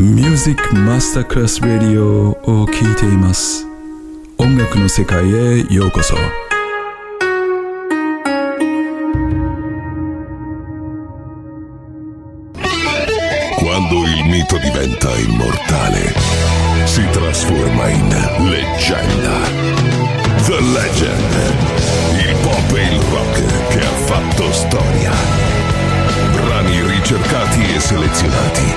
Music Masterclass Radio を聴いています。音楽の世界へようこそ。Quando il mito diventa immortale, si trasforma in leggenda. The Legend, il pop e il rock che ha fatto storia. Brani ricercati e selezionati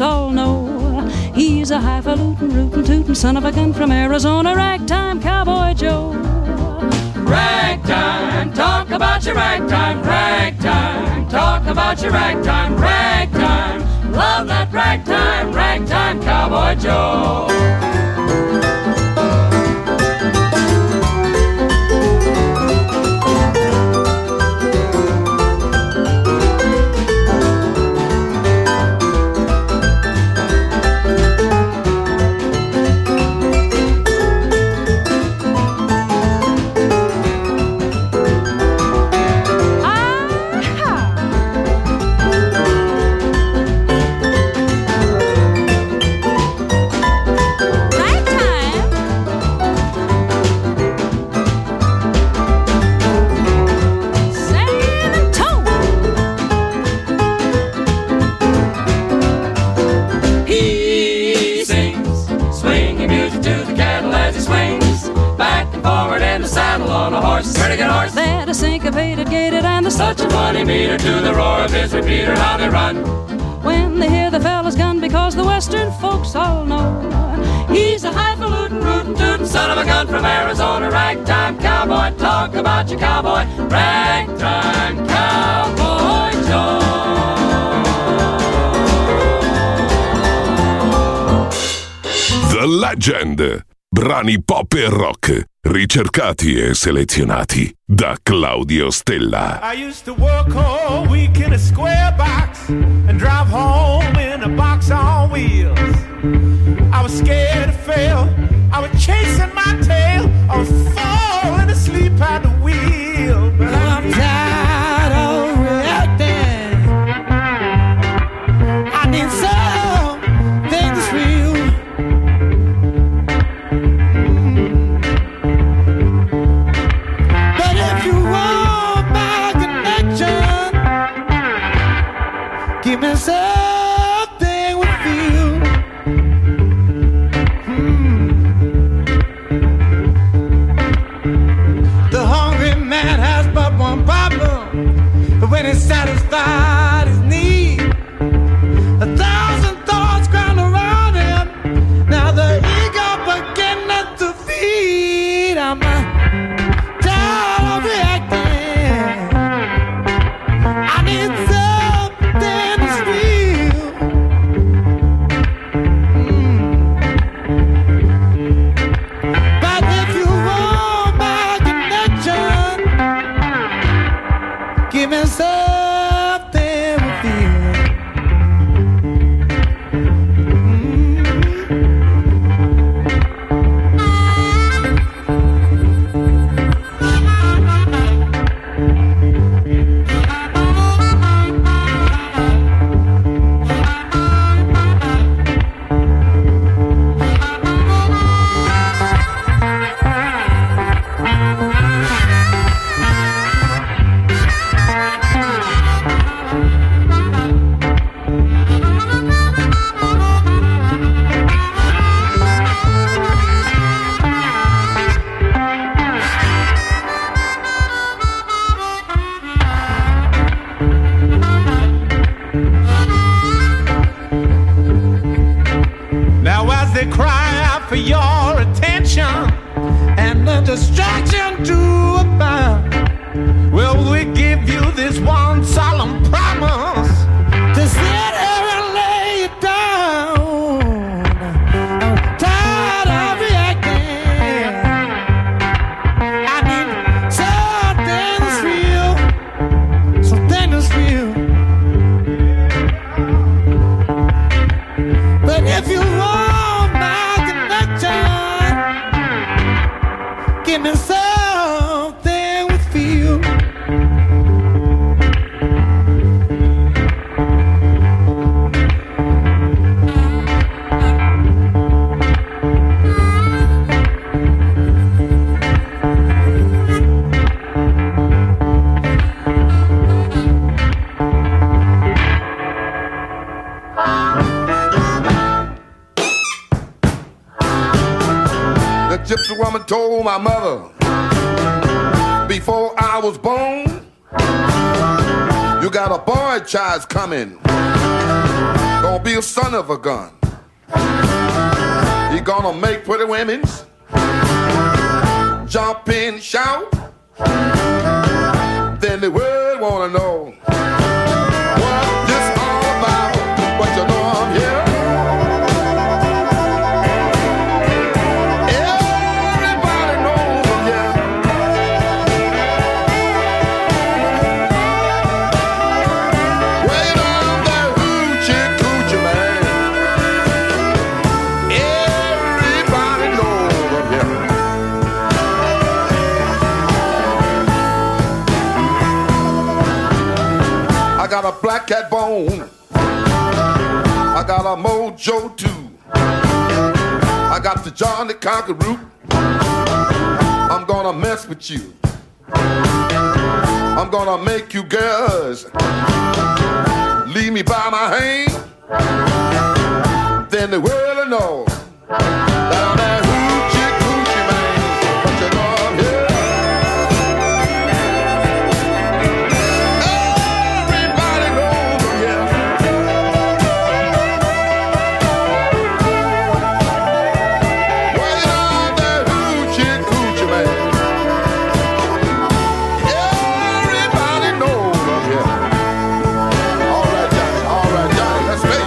All know he's a highfalutin, rootin', tootin' son of a gun from Arizona, Ragtime Cowboy Joe. Ragtime, talk about your ragtime. Ragtime, talk about your ragtime. Ragtime, love that ragtime. Ragtime Cowboy Joe. They're the syncopated, gated, and the such a funny meter to the roar of his repeater, how they run when they hear the fella's gun, because the western folks all know he's a highfalutin, rootin', tootin' son of a gun from Arizona. Ragtime cowboy, talk about your cowboy. Ragtime Cowboy Joe. The Legend. Brani pop e rock, ricercati e selezionati da Claudio Stella. I used to work all week in a square box and drive home in a box on wheels. I was scared to fail, I was chasing my tail, I was falling asleep at the wheel. But I'm tired of reacting, I need something that's real. Give me something with you. The hungry man has but one problem, when it's satisfied his need. 1,000 thoughts crowd around him, now the ego beginning to feed. I'm tired of reacting, I need something. Told my mother before I was born, you got a boy child coming, gonna be a son of a gun. He gonna make pretty women jump and shout, then the world wanna know what this all about. But you know I'm here. Everybody knows I'm here. Wait on that hoochie coochie man. Everybody knows I'm here. I got a black cat bone. I got a mojo too. I got the John the Conqueror. I'm gonna mess with you. I'm gonna make you girls leave me by my hand. Then the world will know that I'm that hoochie coochie man. But you know I'm here. Everybody knows I'm here. Wait on that hoochie coochie man. Everybody knows I'm here. All right, Johnny, let's play it.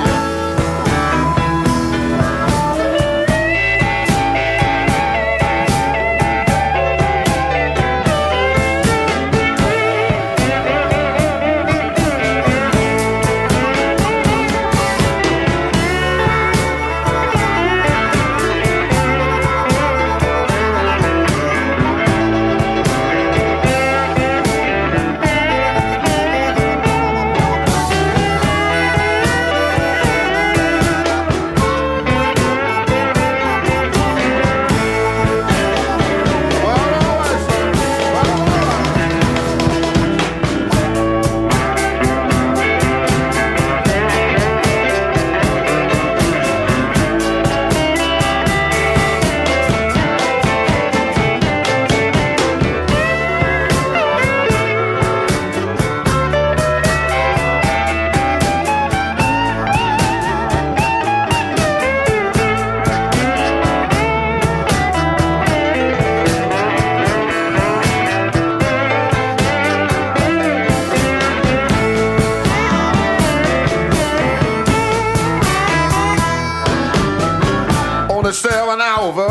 On the 7th hour,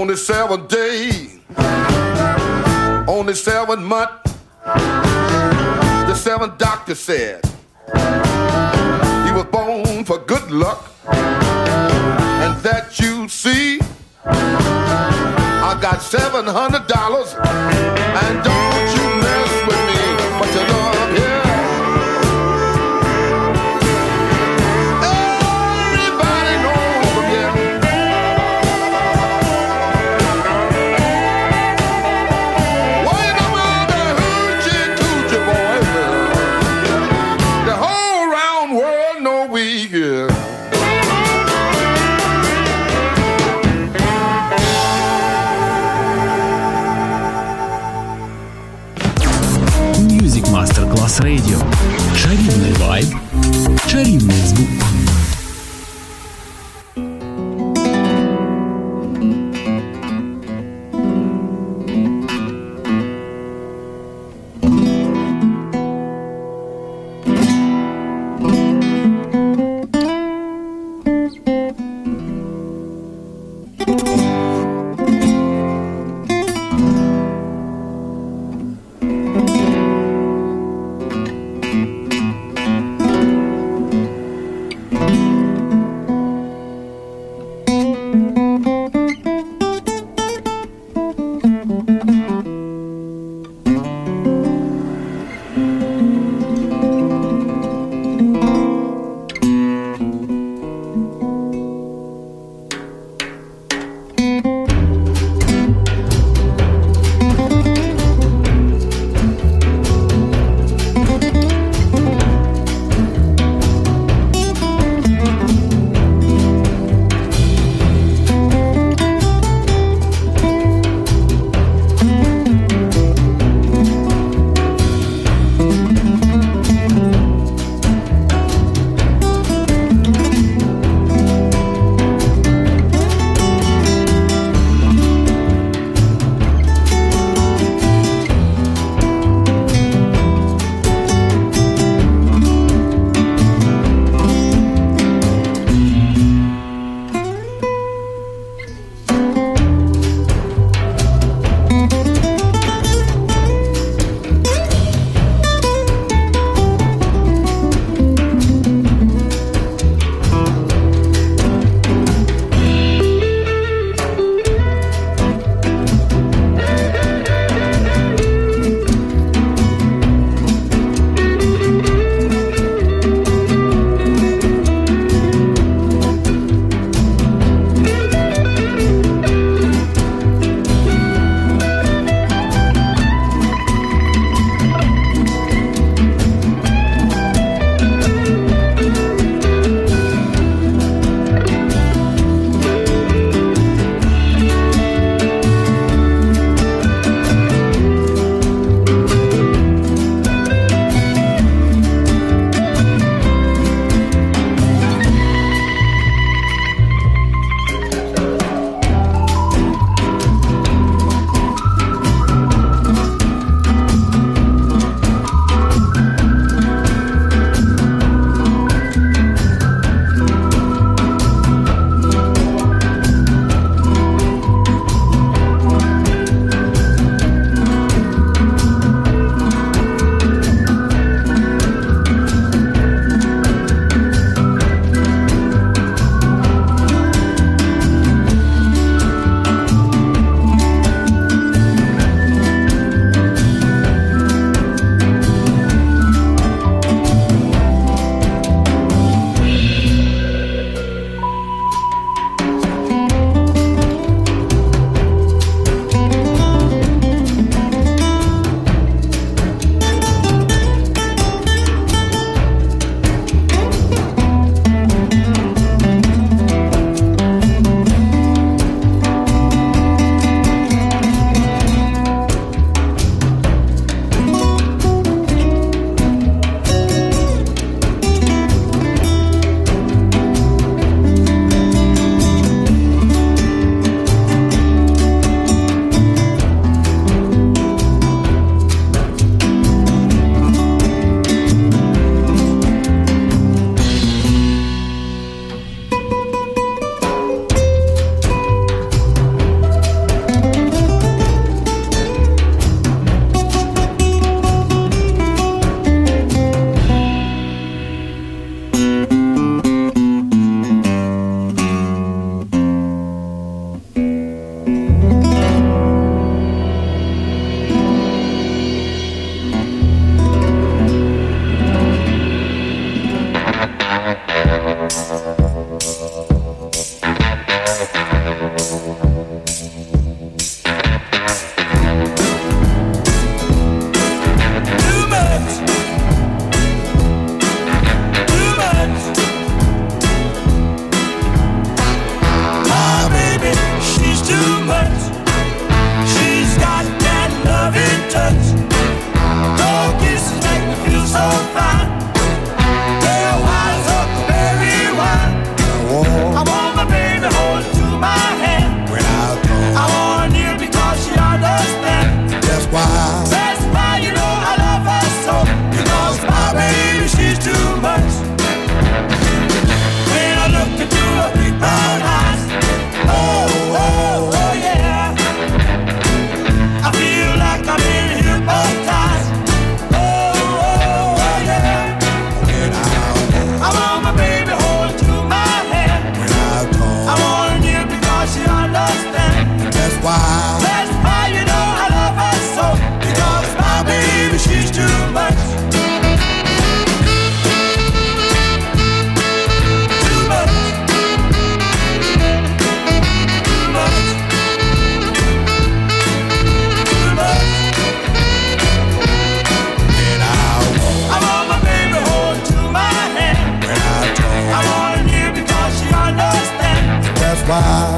on the 7th day, on the 7th month, the 7th doctor said he was born for good luck, and that you see, I got $700, and don't you mess with me, but you know I'm here. Everybody knows I'm here. Wait around that hoochie coochie boy. The whole round world know we here. Music Masterclass Radio. Чарівний вайб, чарівний звук.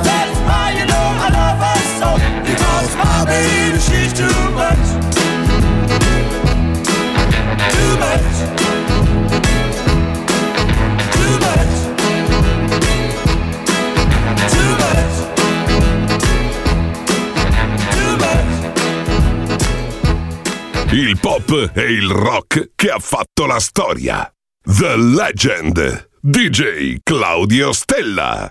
That's why you know I love her so. Because my baby, she's too much. Too much. Too much. Too much. Too much. Il pop e il rock che ha fatto la storia. The Legend. DJ Claudio Stella.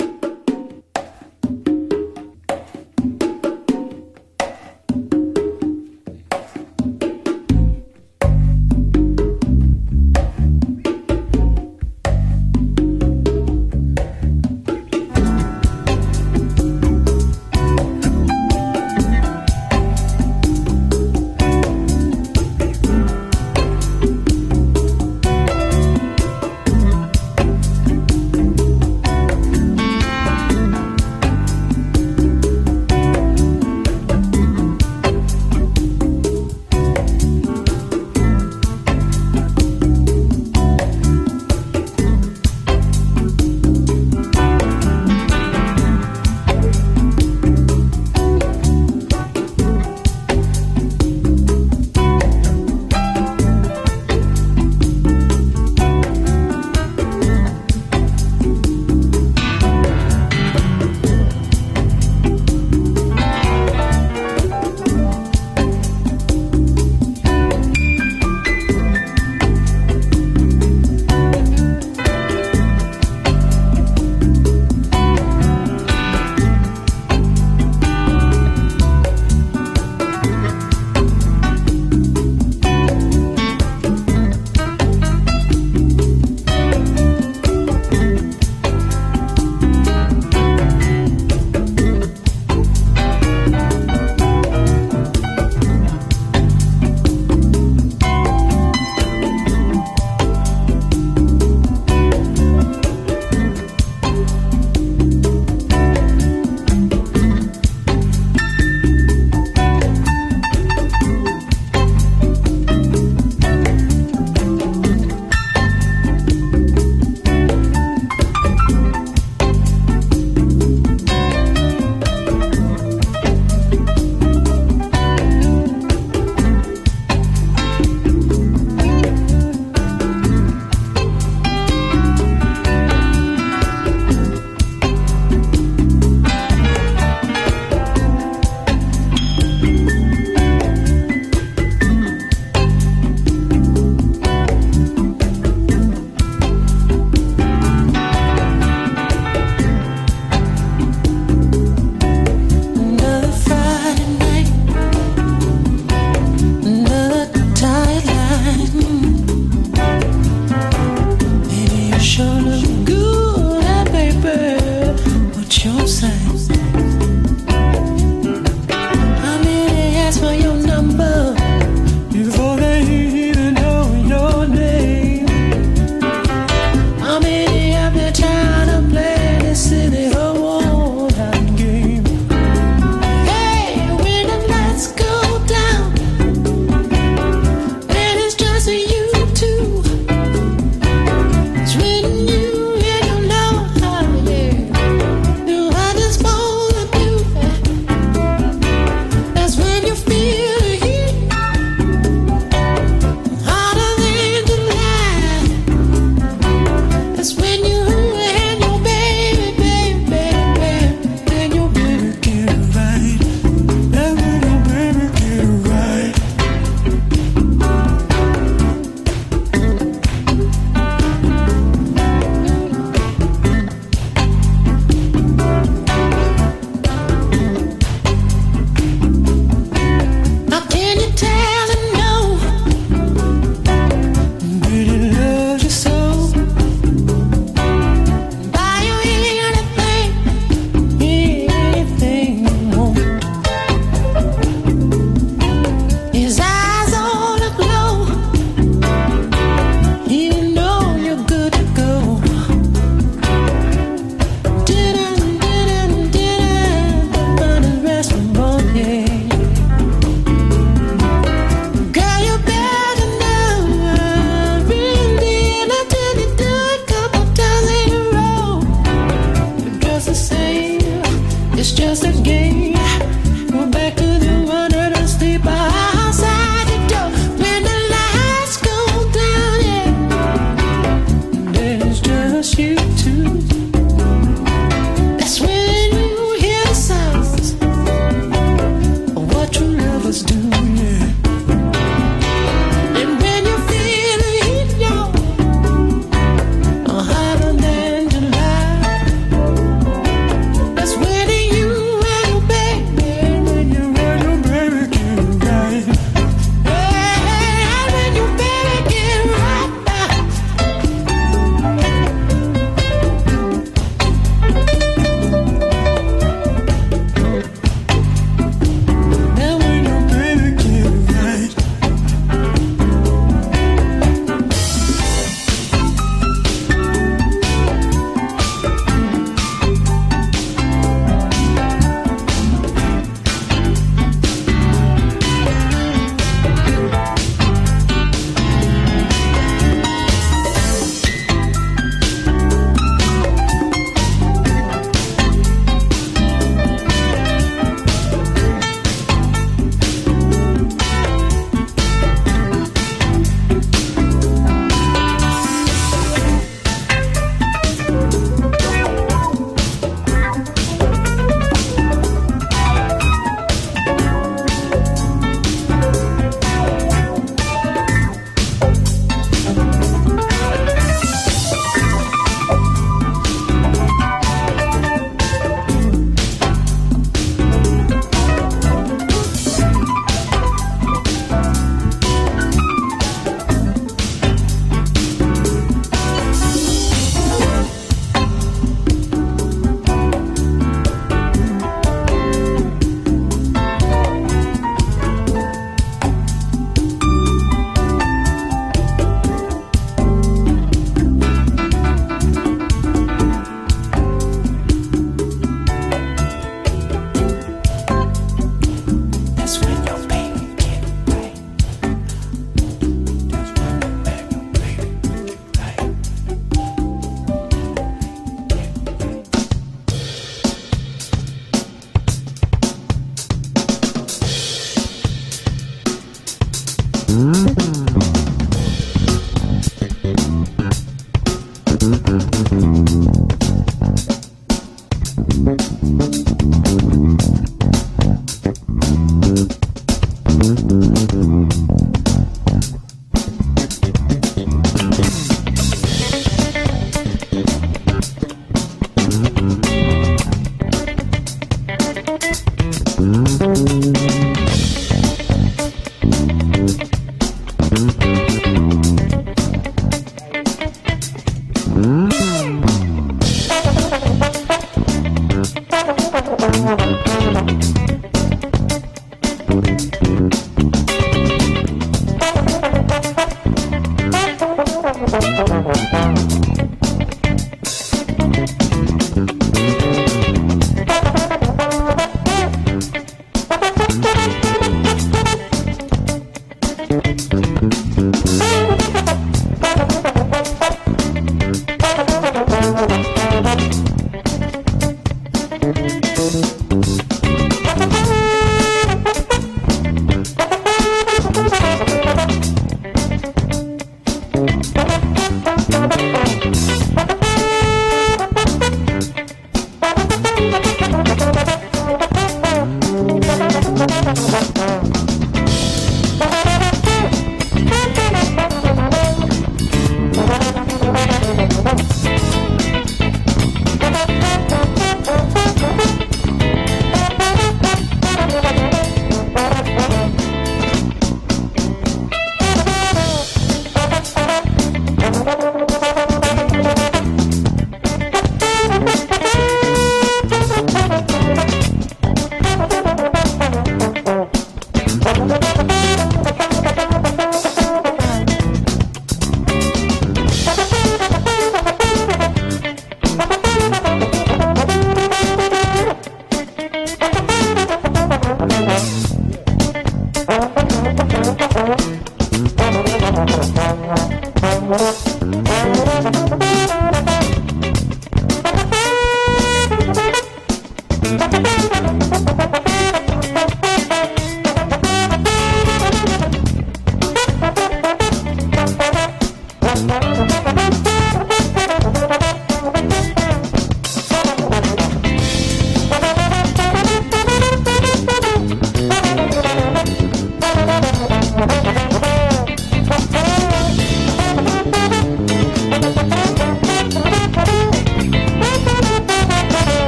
It's just a game. We're back to the one that I stay by outside the door when the lights go down. Yeah, and there's just you two. That's when you hear the sounds of what true lovers do. Yeah.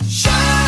Time.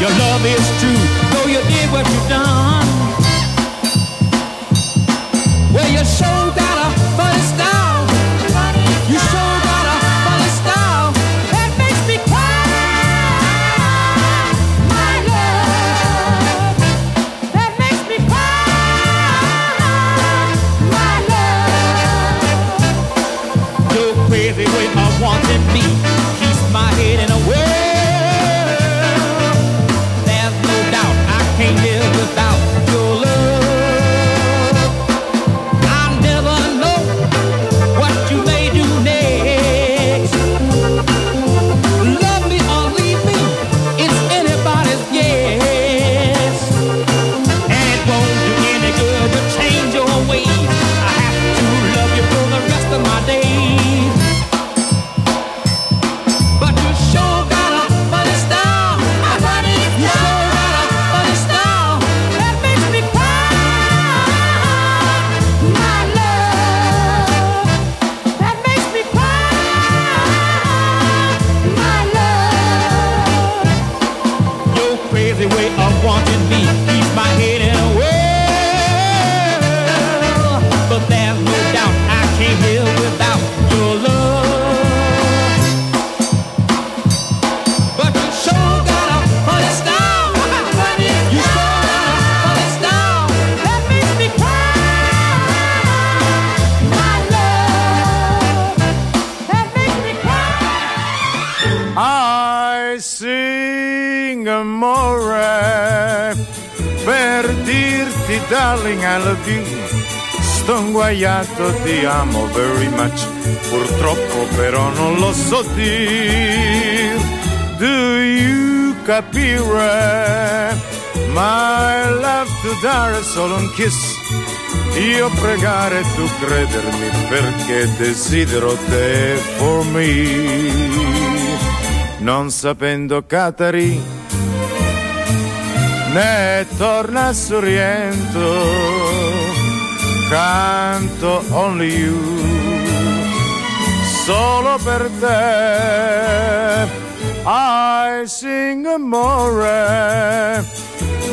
Your love is true, though you did what you done. Well, you sure got a funny style. You sure got a funny style that makes me cry, my love. That makes me cry, my love. Your crazy way of wanting me keeps my head in a whirl. Can't live without your love. I'll never know what you may do next. Love me or leave me, it's anybody's guess. And it won't do any good to change your ways. I have to love you for the rest of my days. But you sure got a funny style. My funny style. Wanting me, keep my head in a whirl. But there's no doubt I can't live without your love. But you sure got a funny style. You sure got a funny style that makes me cry, my love. That makes me cry. I sing amore per dirti darling I love you, sto inguaiato, ti amo very much, purtroppo però non lo so dir. Do you capire? My love to dare solo un kiss, io pregare tu credermi perché desidero te for me. Non sapendo Katari ne torna sorriendo, canto only you, solo per te, I sing amore.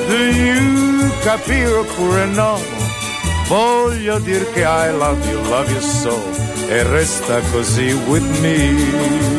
Do you capire oppure no? Voglio dir che I love you so, e resta così with me.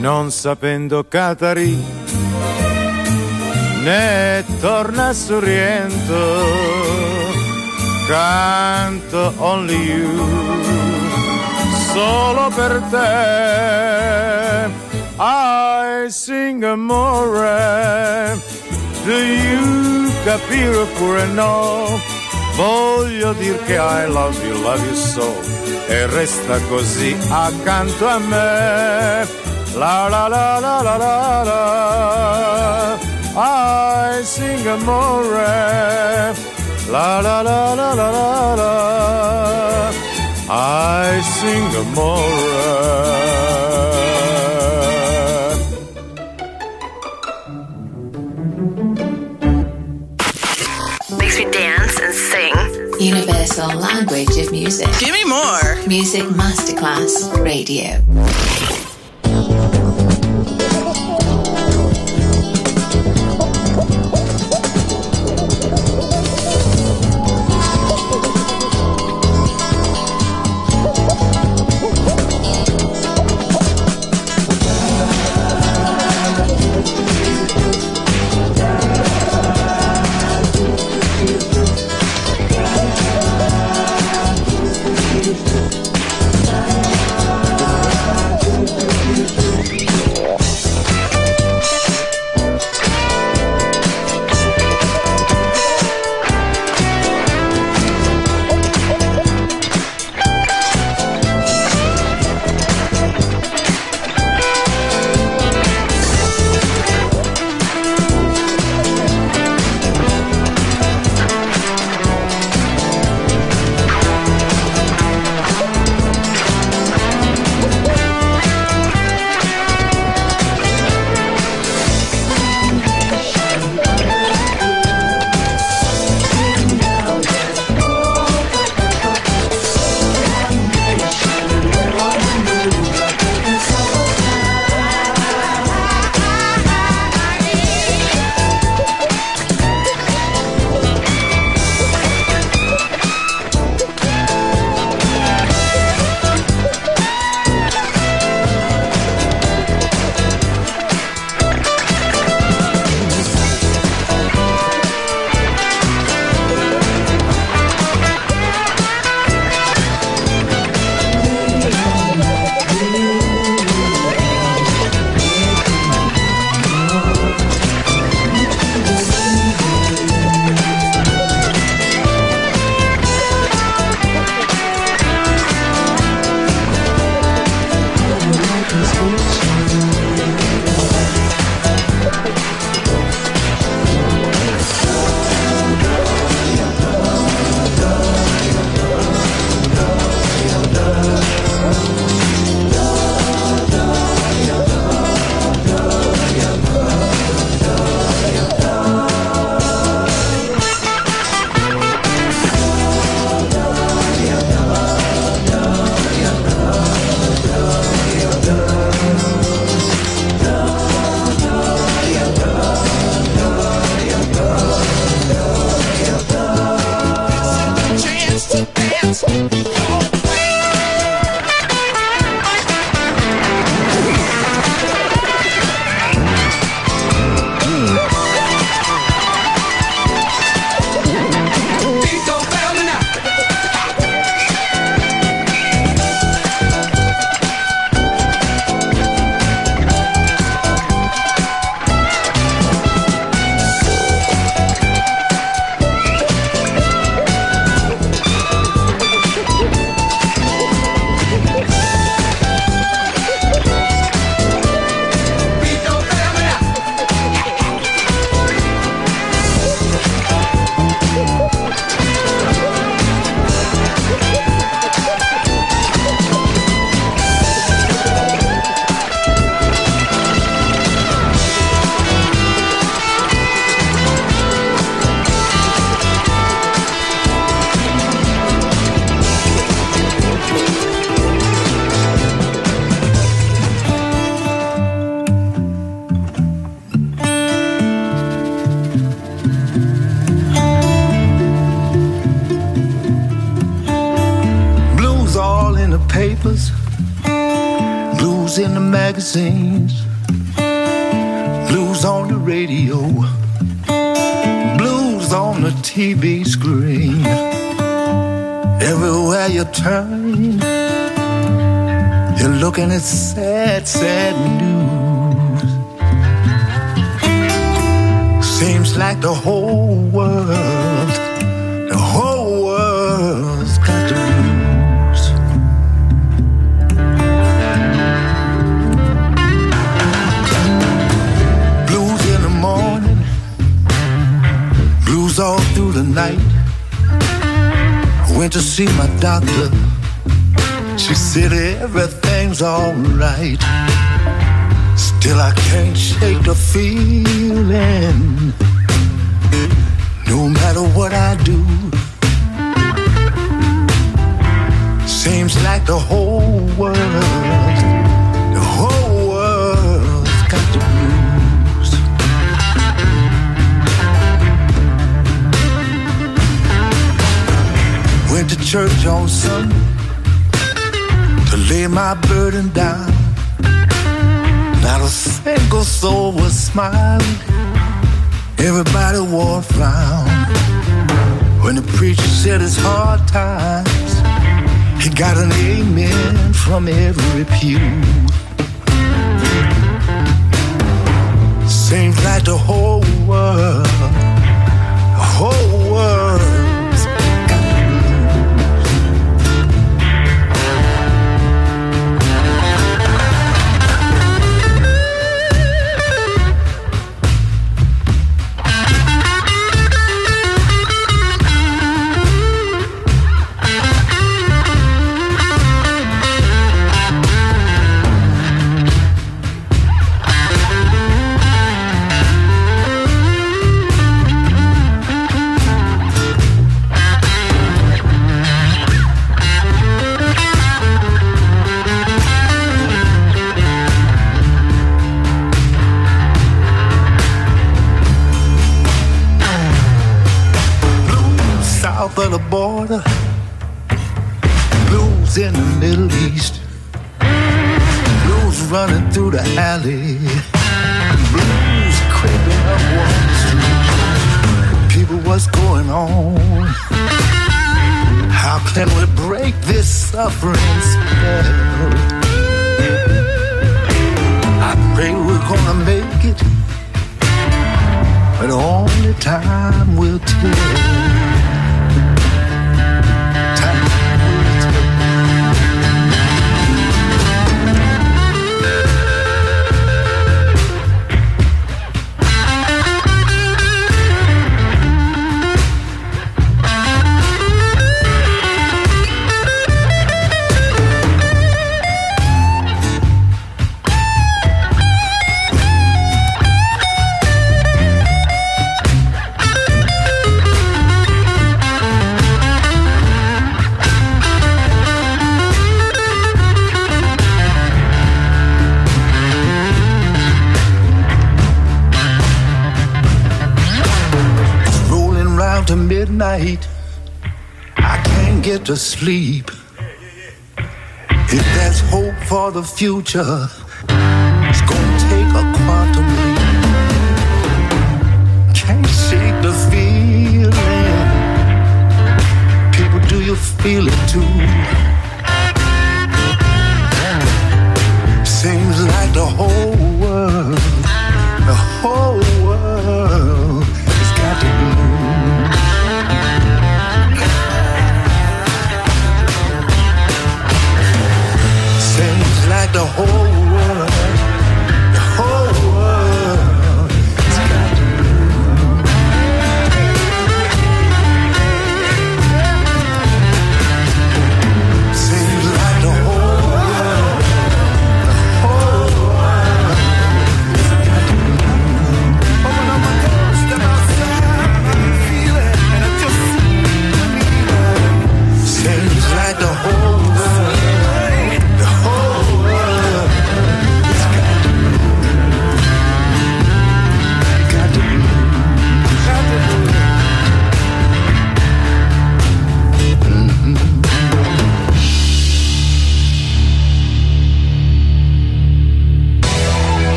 Non sapendo Katari ne torna sorriendo, canto only you, solo per te, I sing amore. Do you capire oppure no? Voglio dir che I love you so, e resta così accanto a me. La la la la la la la, I sing amore. La la la la la la la, I sing amore. Makes me dance and sing. Universal language of music. Give me more. Music Masterclass Radio. Blues on the radio, blues on the TV screen. Everywhere you turn, you're looking at sad, sad news. Seems like the whole world's got the blues. All through the night, I went to see my doctor. She said everything's alright. Still I can't shake the feeling. No matter what I do, seems like the whole world's got the blues. Went to church on Sunday to lay my burden down. Not a single soul was smiling. Everybody wore a frown. When the preacher said it's hard times, he got an amen from every pew. Seems like the whole world of the border, blues in the Middle East, blues running through the alley, blues creeping up Wall Street. People, what's going on? How can we break this suffering spell? I pray we're gonna make it, but only time will tell. To midnight, I can't can get to sleep. If there's hope for the future, it's gonna take a quantum leap. Can't shake the feeling. People, do you feel it too? Seems like the whole world has got to be. Like the whole world has got to move. Seems like the whole world has got to move. Open up my door, step outside, I can feel it, and I just feel it. Seems like the whole world.